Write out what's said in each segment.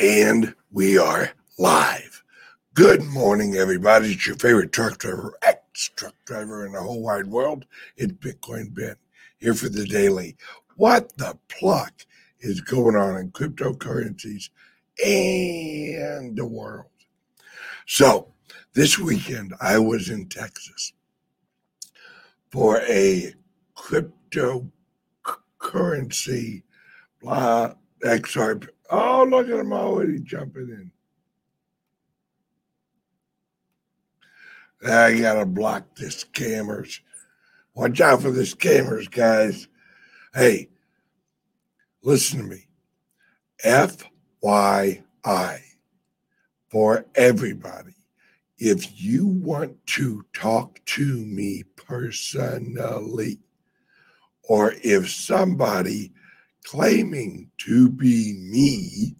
And we are live. Good morning, everybody. It's your favorite truck driver, ex-truck driver in the whole wide world. It's Bitcoin Ben here for the daily. What the pluck is going on in cryptocurrencies and the world? So this weekend, I was in Texas for a cryptocurrency XRP. Oh, look at him already jumping in. I gotta block the scammers. Watch out for the scammers, guys. Hey, listen to me. FYI for everybody. If you want to talk to me personally, or if somebody claiming to be me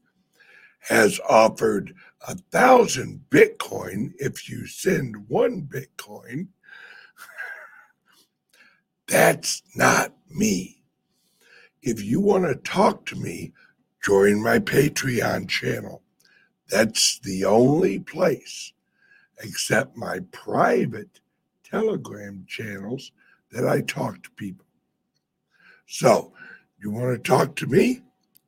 has offered 1,000 Bitcoin if you send one Bitcoin, that's not me. If you want to talk to me, join my Patreon channel. That's the only place, except my private Telegram channels, that I talk to people. So, you want to talk to me?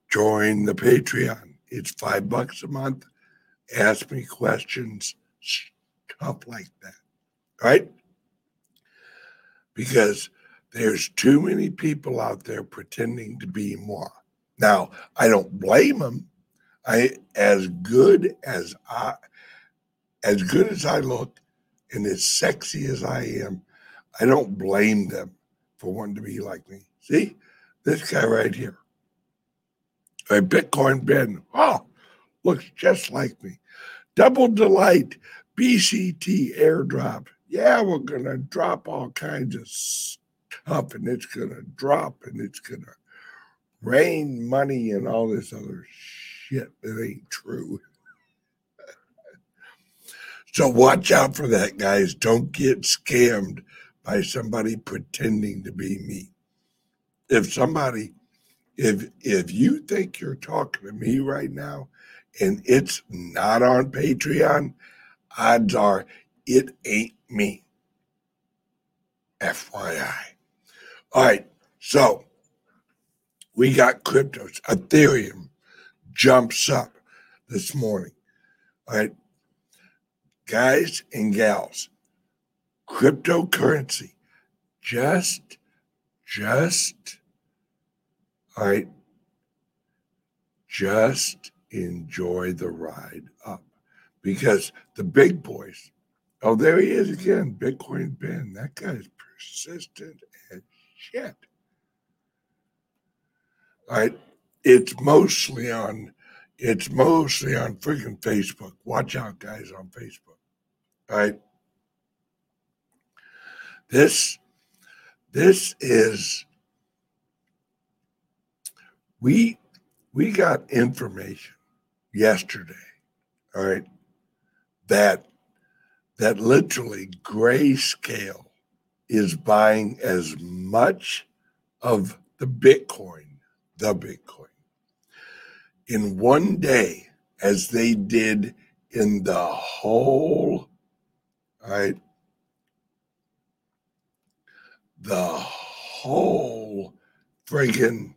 Join the Patreon. It's $5 a month. Ask me questions, stuff like that, right? Because there's too many people out there pretending to be moi. Now, I don't blame them. As good as I look and as sexy as I am, I don't blame them for wanting to be like me. See? This guy right here, a Bitcoin Ben, oh, looks just like me. Double Delight, BCT airdrop. Yeah, we're going to drop all kinds of stuff, and it's going to drop, and it's going to rain money and all this other shit that ain't true. So watch out for that, guys. Don't get scammed by somebody pretending to be me. If you think you're talking to me right now and it's not on Patreon, odds are it ain't me. FYI. All right, so we got cryptos. Ethereum jumps up this morning. All right, guys and gals, cryptocurrency just enjoy the ride up, because the big boys, oh, there he is again, Bitcoin Ben. That guy's persistent as shit. All right, it's mostly on freaking Facebook. Watch out, guys, on Facebook. All right, this is. We got information yesterday, all right, that literally Grayscale is buying as much of the Bitcoin, in one day as they did in the whole, all right, the whole friggin'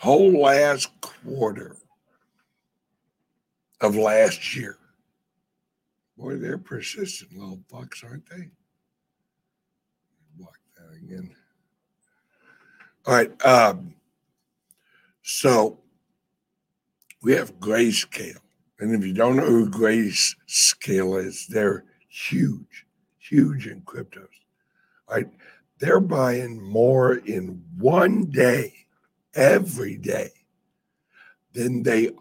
whole last quarter of last year. Boy, they're persistent little fucks, aren't they? Block that again. All right. So we have Grayscale. And if you don't know who Grayscale is, they're huge in cryptos. All right, they're buying more in one day, every day, than they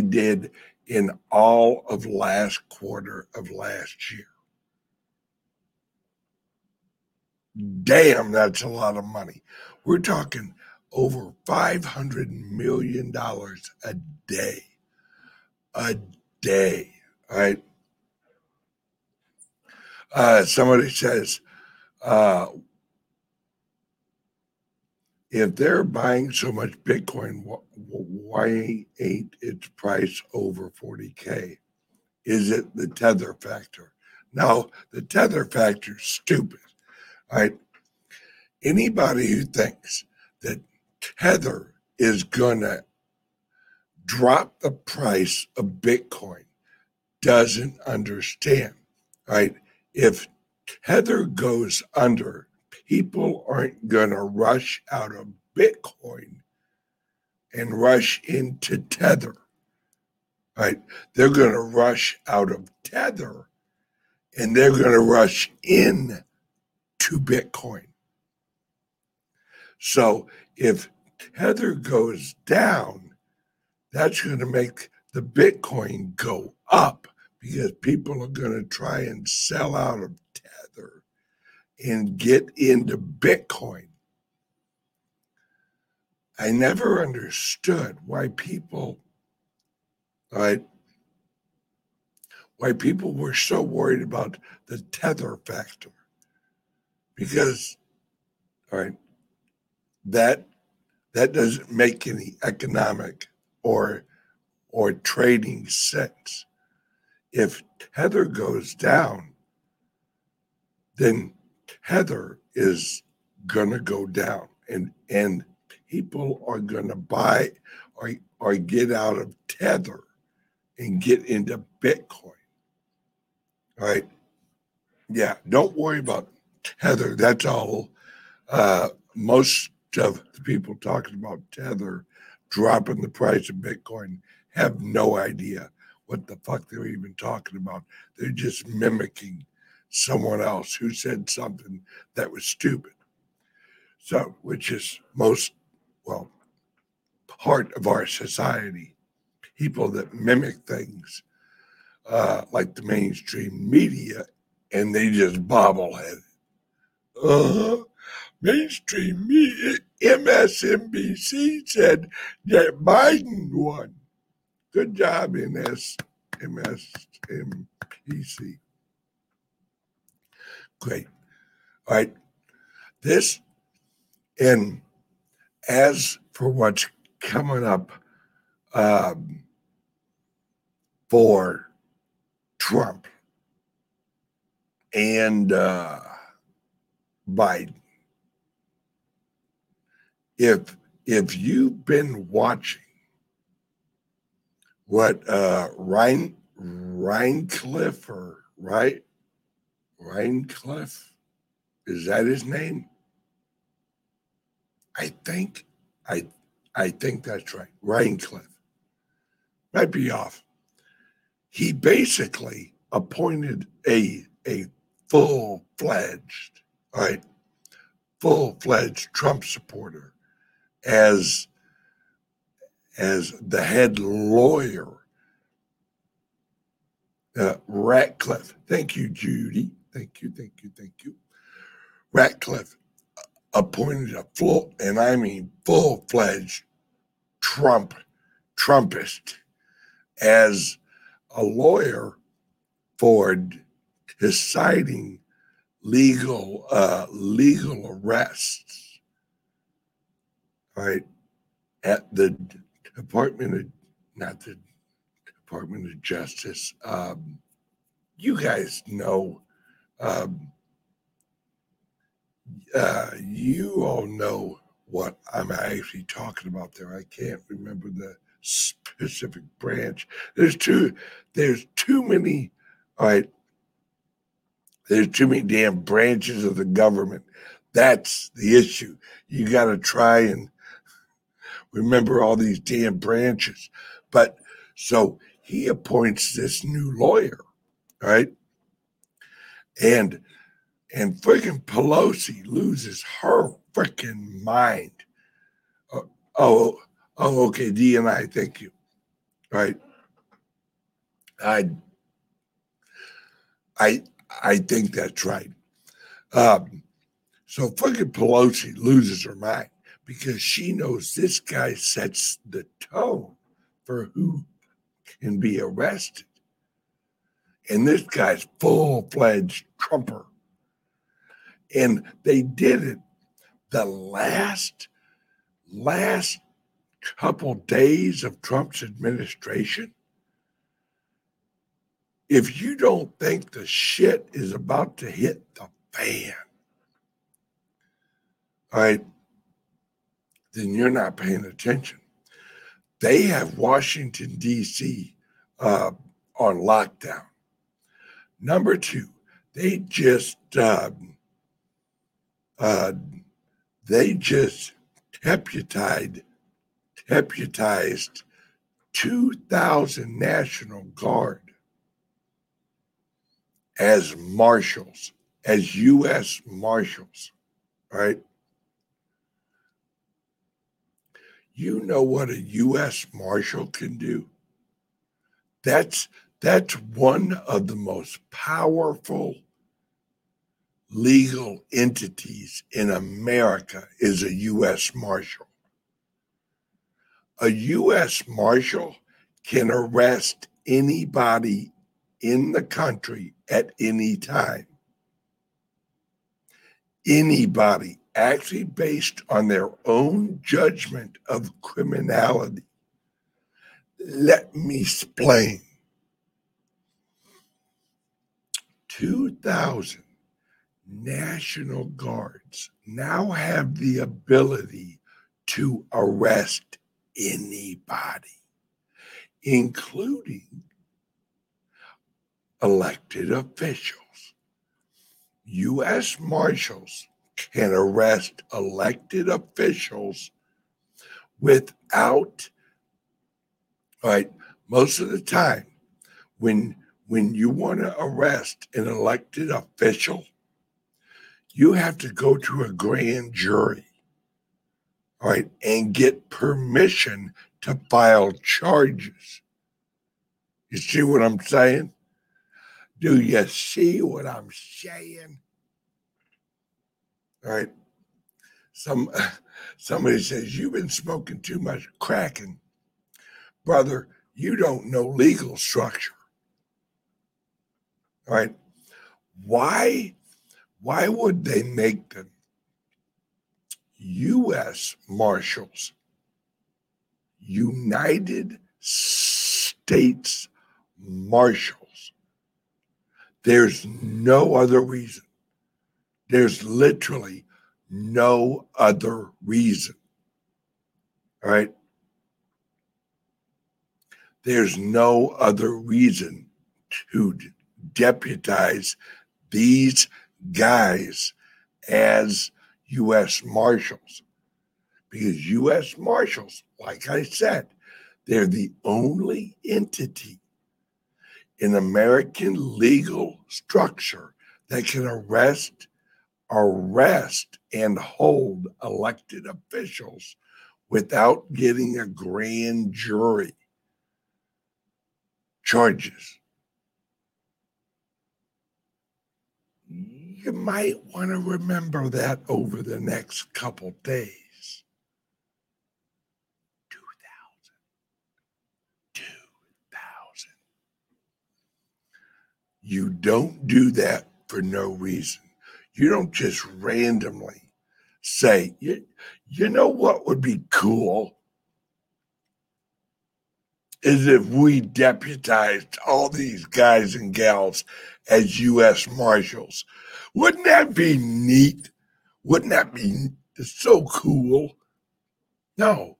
did in all of last quarter of last year. Damn, that's a lot of money. We're talking over $500 million a day, all right? Somebody says, If they're buying so much Bitcoin, why ain't its price over 40K? Is it the tether factor? Now, the tether factor is stupid. All right? Anybody who thinks that tether is going to drop the price of Bitcoin doesn't understand. All right? If tether goes under, people aren't going to rush out of Bitcoin and rush into Tether, right? They're going to rush out of Tether and they're going to rush in to Bitcoin. So if Tether goes down, that's going to make the Bitcoin go up because people are going to try and sell out of Tether and get into Bitcoin. I never understood why people were so worried about the tether factor, because that doesn't make any economic or trading sense. If tether goes down, then tether is going to go down and people are going to buy or get out of tether and get into Bitcoin. All right. Yeah. Don't worry about tether. That's all. Most of the people talking about tether dropping the price of Bitcoin have no idea what the fuck they're even talking about. They're just mimicking someone else who said something that was stupid. So, which is part of our society. People that mimic things like the mainstream media, and they just bobblehead. Mainstream media, MSNBC said that Biden won. Good job, MSNBC. Great. All right. This, and as for what's coming up for Trump and Biden, if you've been watching what Ratcliffe, is that his name? I think that's right. Ratcliffe. Might be off. He basically appointed a full-fledged Trump supporter as the head lawyer. Ratcliffe. Thank you, Judy. Thank you. Ratcliffe appointed a full-fledged Trumpist as a lawyer for deciding legal arrests, right, at the Department of Justice. You guys know. You all know what I'm actually talking about there. I can't remember the specific branch. There's too many. All right. There's too many damn branches of the government. That's the issue. You got to try and remember all these damn branches. But so he appoints this new lawyer, right? And freaking Pelosi loses her freaking mind. Oh, okay, D&I, thank you. All right. I think that's right. So freaking Pelosi loses her mind because she knows this guy sets the tone for who can be arrested. And this guy's full-fledged Trumper. And they did it the last last couple days of Trump's administration, if you don't think the shit is about to hit the fan, all right, then you're not paying attention. They have Washington, D.C. On lockdown. Number two, they just deputized 2,000 National Guard as marshals, as U.S. marshals, right? You know what a U.S. marshal can do? That's one of the most powerful legal entities in America is a U.S. marshal. A U.S. marshal can arrest anybody in the country at any time. Anybody, actually based on their own judgment of criminality. Let me explain. 2,000 National Guards now have the ability to arrest anybody, including elected officials. U.S. Marshals can arrest elected officials without, all right, most of the time when you want to arrest an elected official, you have to go to a grand jury, all right, and get permission to file charges. You see what I'm saying? Do you see what I'm saying? All right. Somebody says, you've been smoking too much cracking. Brother, you don't know legal structure. All right. Why would they make them U.S. Marshals, United States Marshals? There's no other reason. There's literally no other reason. All right? There's no other reason to deputize these guys as U.S. Marshals. Because U.S. Marshals, like I said, they're the only entity in American legal structure that can arrest and hold elected officials without getting a grand jury charges. You might want to remember that over the next couple days. 2,000. You don't do that for no reason. You don't just randomly say, you know what would be cool is if we deputized all these guys and gals as U.S. Marshals. Wouldn't that be neat? Wouldn't that be so cool? No,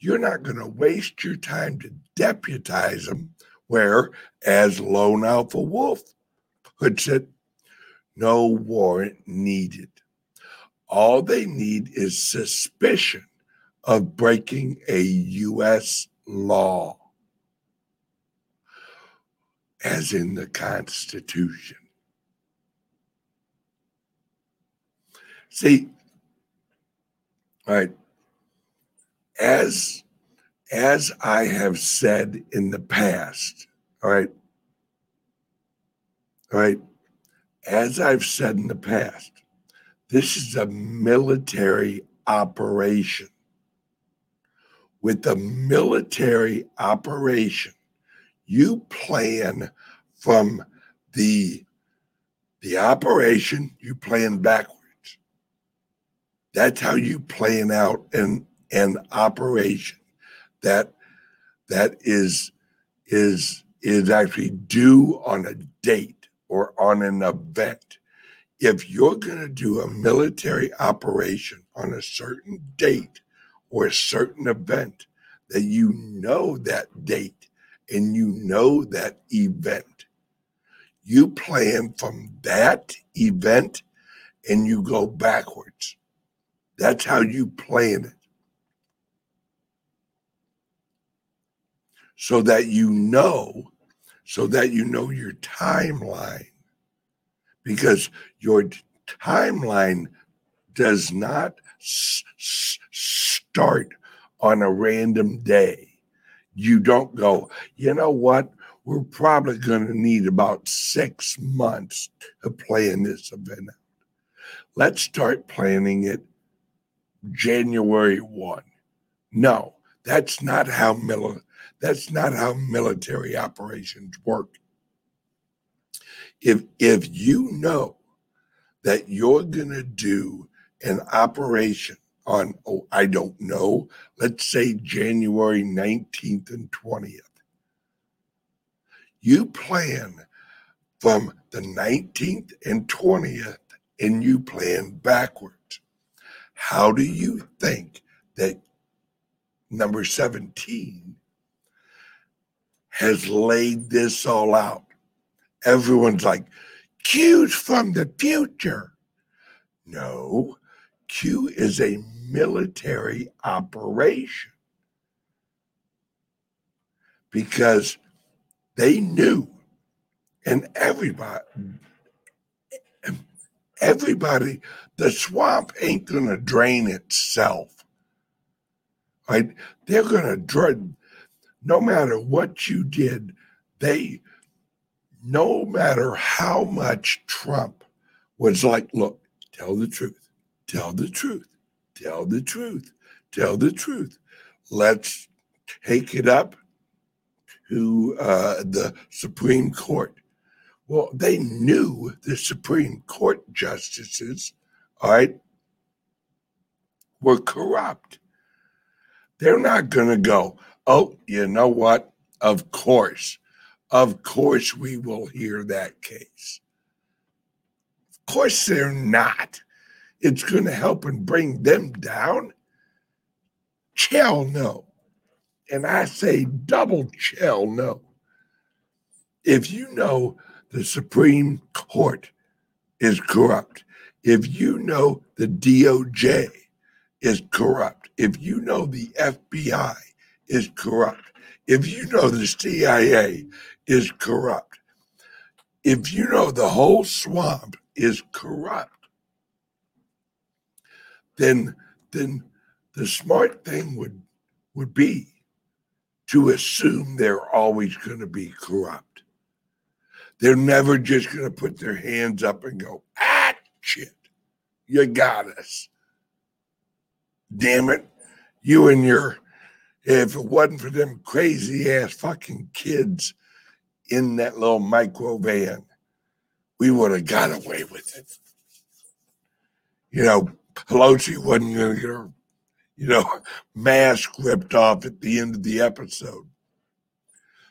you're not going to waste your time to deputize them, where, as Lone Alpha Wolf puts it, no warrant needed. All they need is suspicion of breaking a U.S. law, as in the Constitution. See, all right, as I have said in the past, all right, as I've said in the past, this is a military operation. With a military operation, you plan from the operation, you plan backwards. That's how you plan out an an operation that is actually due on a date or on an event. If you're going to do a military operation on a certain date or a certain event, then you know that date and you know that event. You plan from that event and you go backwards. That's how you plan it. So that you know your timeline. Because your timeline does not start on a random day. You don't go, you know what? We're probably going to need about 6 months to plan this event out. Let's start planning it January 1. No, that's not how military operations work. If you know that you're going to do an operation on, oh, I don't know, let's say January 19th and 20th, you plan from the 19th and 20th and you plan backwards. How do you think that number 17 has laid this all out? Everyone's like, Q's from the future. No, Q is a military operation because they knew, and everybody, the swamp ain't going to drain itself. Right? They're going to drain, no matter what you did, no matter how much Trump was like, look, tell the truth, tell the truth, tell the truth, tell the truth. Let's take it up to the Supreme Court. Well, they knew the Supreme Court justices, all right, were corrupt. They're not going to go, oh, you know what? Of course. Of course, we will hear that case. Of course, they're not. It's going to help and bring them down. Hell no. And I say double hell no. If you know the Supreme Court is corrupt, if you know the DOJ is corrupt, if you know the FBI is corrupt, if you know the CIA is corrupt, if you know the whole swamp is corrupt, then the smart thing would be to assume they're always going to be corrupt. They're never just going to put their hands up and go, ah, shit, you got us. Damn it, you and your... If it wasn't for them crazy-ass fucking kids in that little micro van, we would have got away with it. You know, Pelosi wasn't going to get her, mask ripped off at the end of the episode.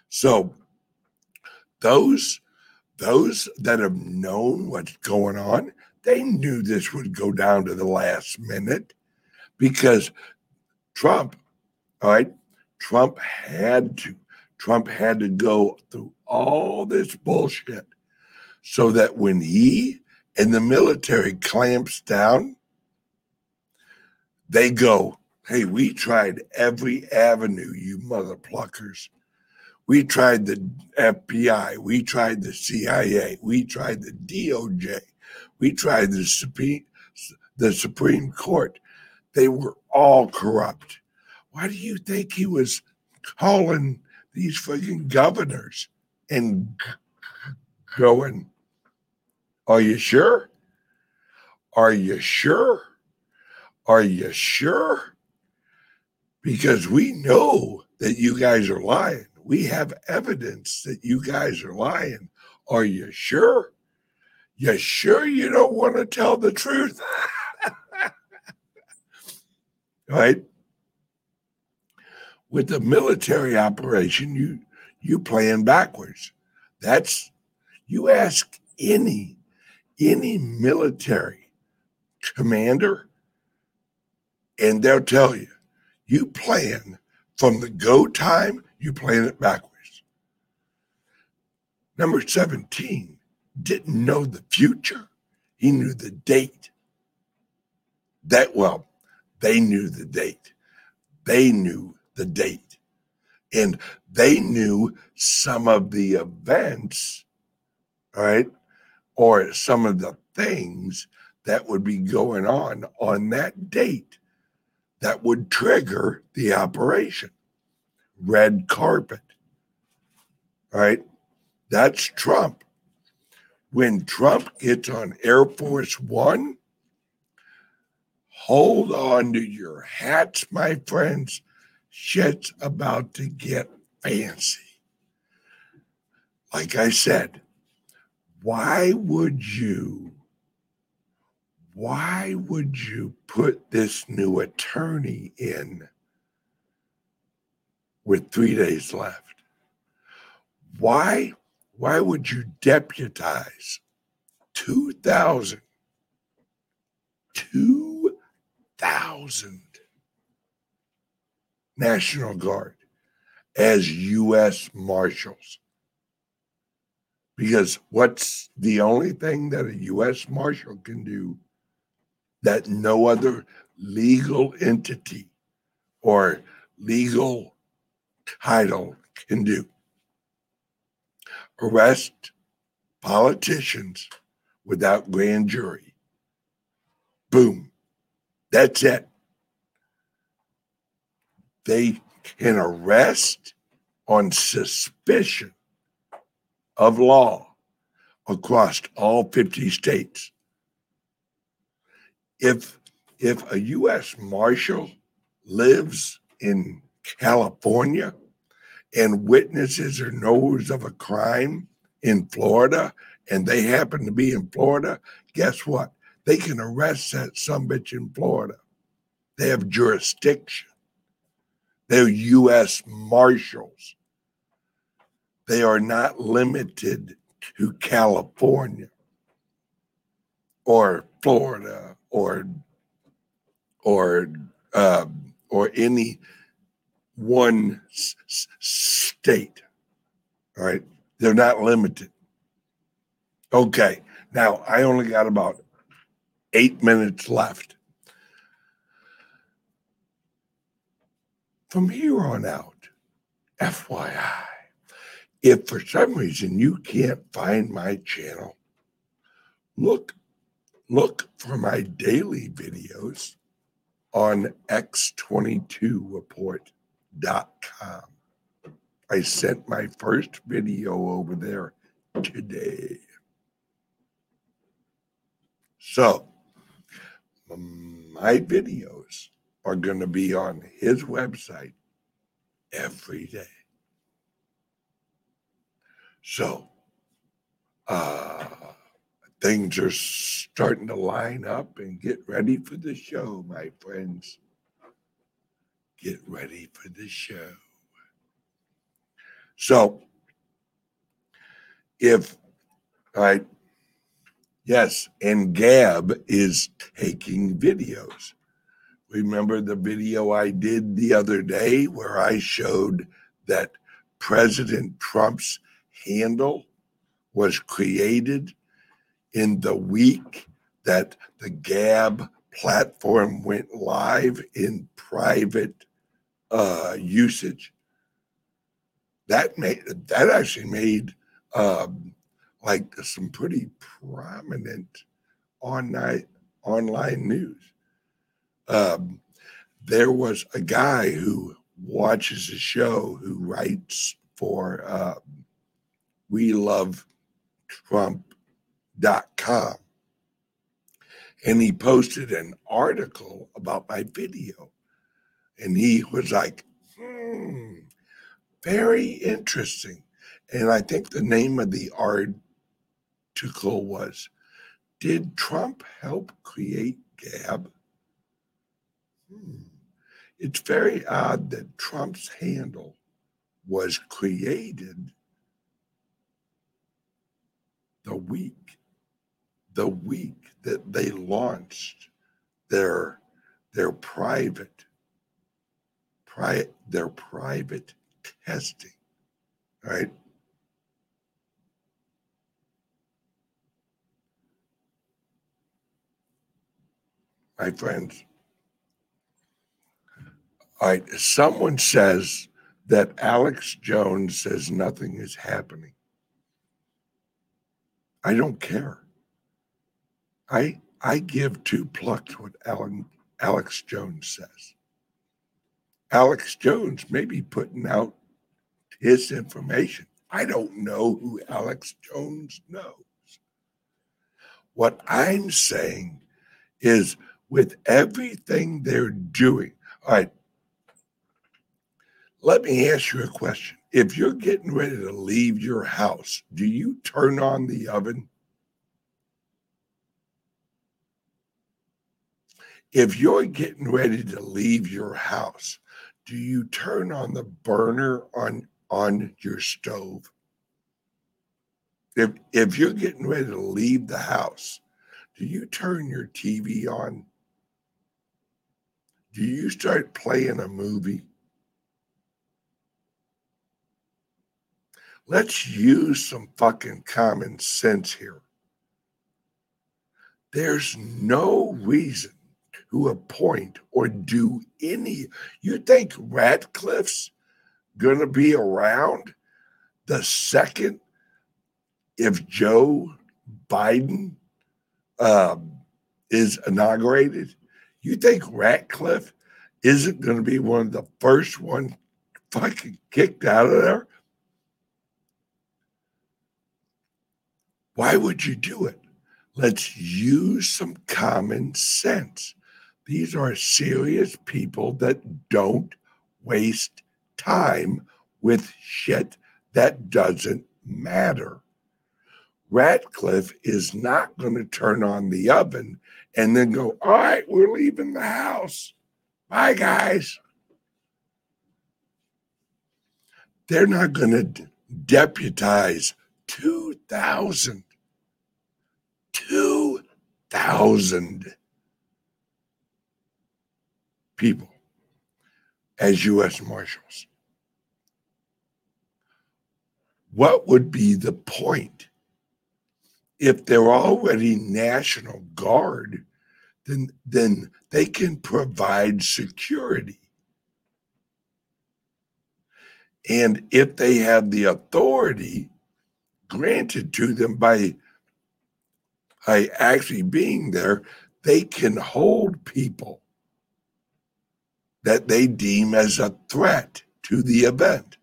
So those that have known what's going on, they knew this would go down to the last minute because Trump... All right, Trump had to go through all this bullshit so that when he and the military clamps down, they go, hey, we tried every avenue, you mother pluckers. We tried the FBI. We tried the CIA. We tried the DOJ. We tried the Supreme Court. They were all corrupt. Why do you think he was calling these fucking governors and going, are you sure? Are you sure? Are you sure? Because we know that you guys are lying. We have evidence that you guys are lying. Are you sure? You sure you don't want to tell the truth? Right? With the military operation, you playing backwards. That's, you ask any military commander, and they'll tell you, you plan from the go time, you plan it backwards. Number 17 didn't know the future. He knew the date. They knew the date. They knew the date. And they knew some of the events, all right, or some of the things that would be going on that date that would trigger the operation. Red carpet, all right? That's Trump. When Trump gets on Air Force One, hold on to your hats, my friends. Shit's about to get fancy. Like I said, why would you put this new attorney in with 3 days left? Why would you deputize 2,000 National Guard as U.S. Marshals? Because what's the only thing that a U.S. Marshal can do that no other legal entity or legal title can do? Arrest politicians without grand jury. Boom. That's it. They can arrest on suspicion of law across all 50 states. If a U.S. Marshal lives in California and witnesses or knows of a crime in Florida, and they happen to be in Florida, guess what? They can arrest that sumbitch in Florida. They have jurisdiction. They're U.S. Marshals. They are not limited to California or Florida or any one state. All right, they're not limited. Okay, now I only got about 8 minutes left. From here on out, FYI, if for some reason you can't find my channel, look for my daily videos on x22report.com. I sent my first video over there today. So my videos are going to be on his website every day. So things are starting to line up, and get ready for the show, my friends. Get ready for the show. So and Gab is taking videos. Remember the video I did the other day where I showed that President Trump's handle was created in the week that the Gab platform went live in private usage? That actually made some pretty prominent online news. There was a guy who watches the show who writes for WeLoveTrump.com, and he posted an article about my video, and he was like, very interesting. And I think the name of the article was, "Did Trump help create Gab?" It's very odd that Trump's handle was created the week that they launched their private testing, right? My friends. All right. Someone says that Alex Jones says nothing is happening. I don't care. I give two plucks what Alex Jones says. Alex Jones may be putting out his information. I don't know who Alex Jones knows. What I'm saying is with everything they're doing, all right, let me ask you a question. If you're getting ready to leave your house, do you turn on the oven? If you're getting ready to leave your house, do you turn on the burner on your stove? If you're getting ready to leave the house, do you turn your TV on? Do you start playing a movie? Let's use some fucking common sense here. There's no reason to appoint or do any. You think Ratcliffe's going to be around the second if Joe Biden is inaugurated? You think Ratcliffe isn't going to be one of the first one fucking kicked out of there? Why would you do it? Let's use some common sense. These are serious people that don't waste time with shit that doesn't matter. Ratcliffe is not going to turn on the oven and then go, all right, we're leaving the house. Bye, guys. They're not going to deputize 2,000 people as U.S. Marshals. What would be the point? If they're already National Guard, then they can provide security. And if they have the authority granted to them by actually being there, they can hold people that they deem as a threat to the event.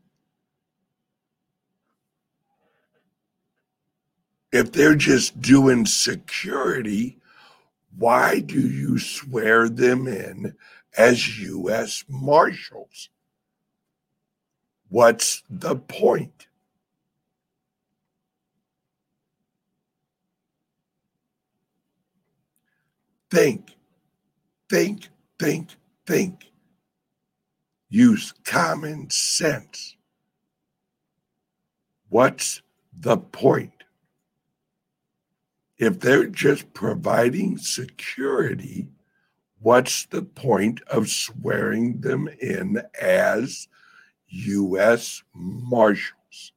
If they're just doing security, why do you swear them in as U.S. Marshals? What's the point? Think. Use common sense. What's the point? If they're just providing security, what's the point of swearing them in as U.S. Marshals?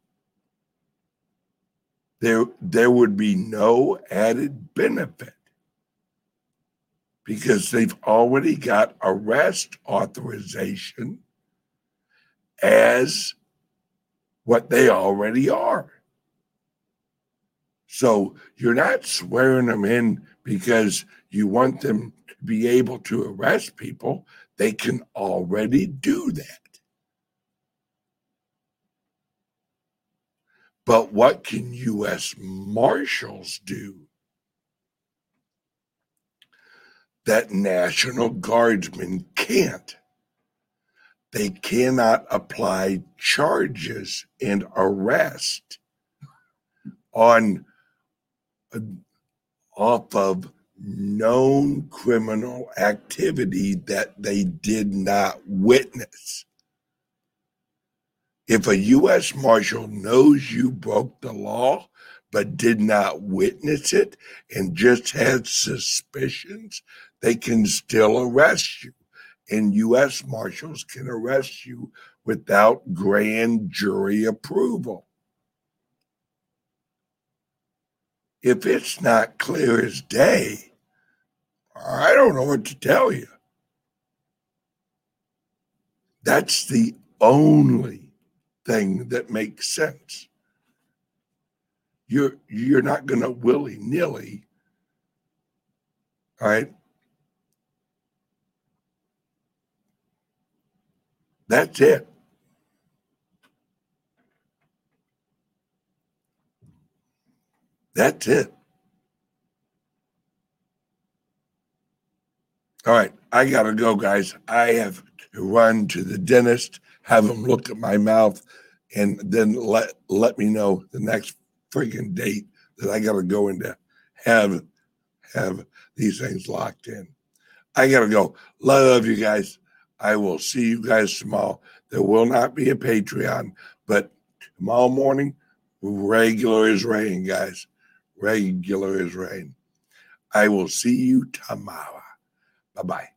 There would be no added benefit, because they've already got arrest authorization as what they already are. So you're not swearing them in because you want them to be able to arrest people. They can already do that. But what can U.S. Marshals do that National Guardsmen can't? They cannot apply charges and arrest off of known criminal activity that they did not witness. If a U.S. Marshal knows you broke the law but did not witness it and just had suspicions, they can still arrest you. And U.S. Marshals can arrest you without grand jury approval. If it's not clear as day, I don't know what to tell you. That's the only thing that makes sense. You're not going to willy-nilly, all right? That's it. That's it. All right, I got to go, guys. I have to run to the dentist, have him look at my mouth, and then let me know the next freaking date that I got to go in to have these things locked in. I got to go. Love you guys. I will see you guys tomorrow. There will not be a Patreon, but tomorrow morning, regular is rain, guys. Regular is rain. I will see you tomorrow. Bye-bye.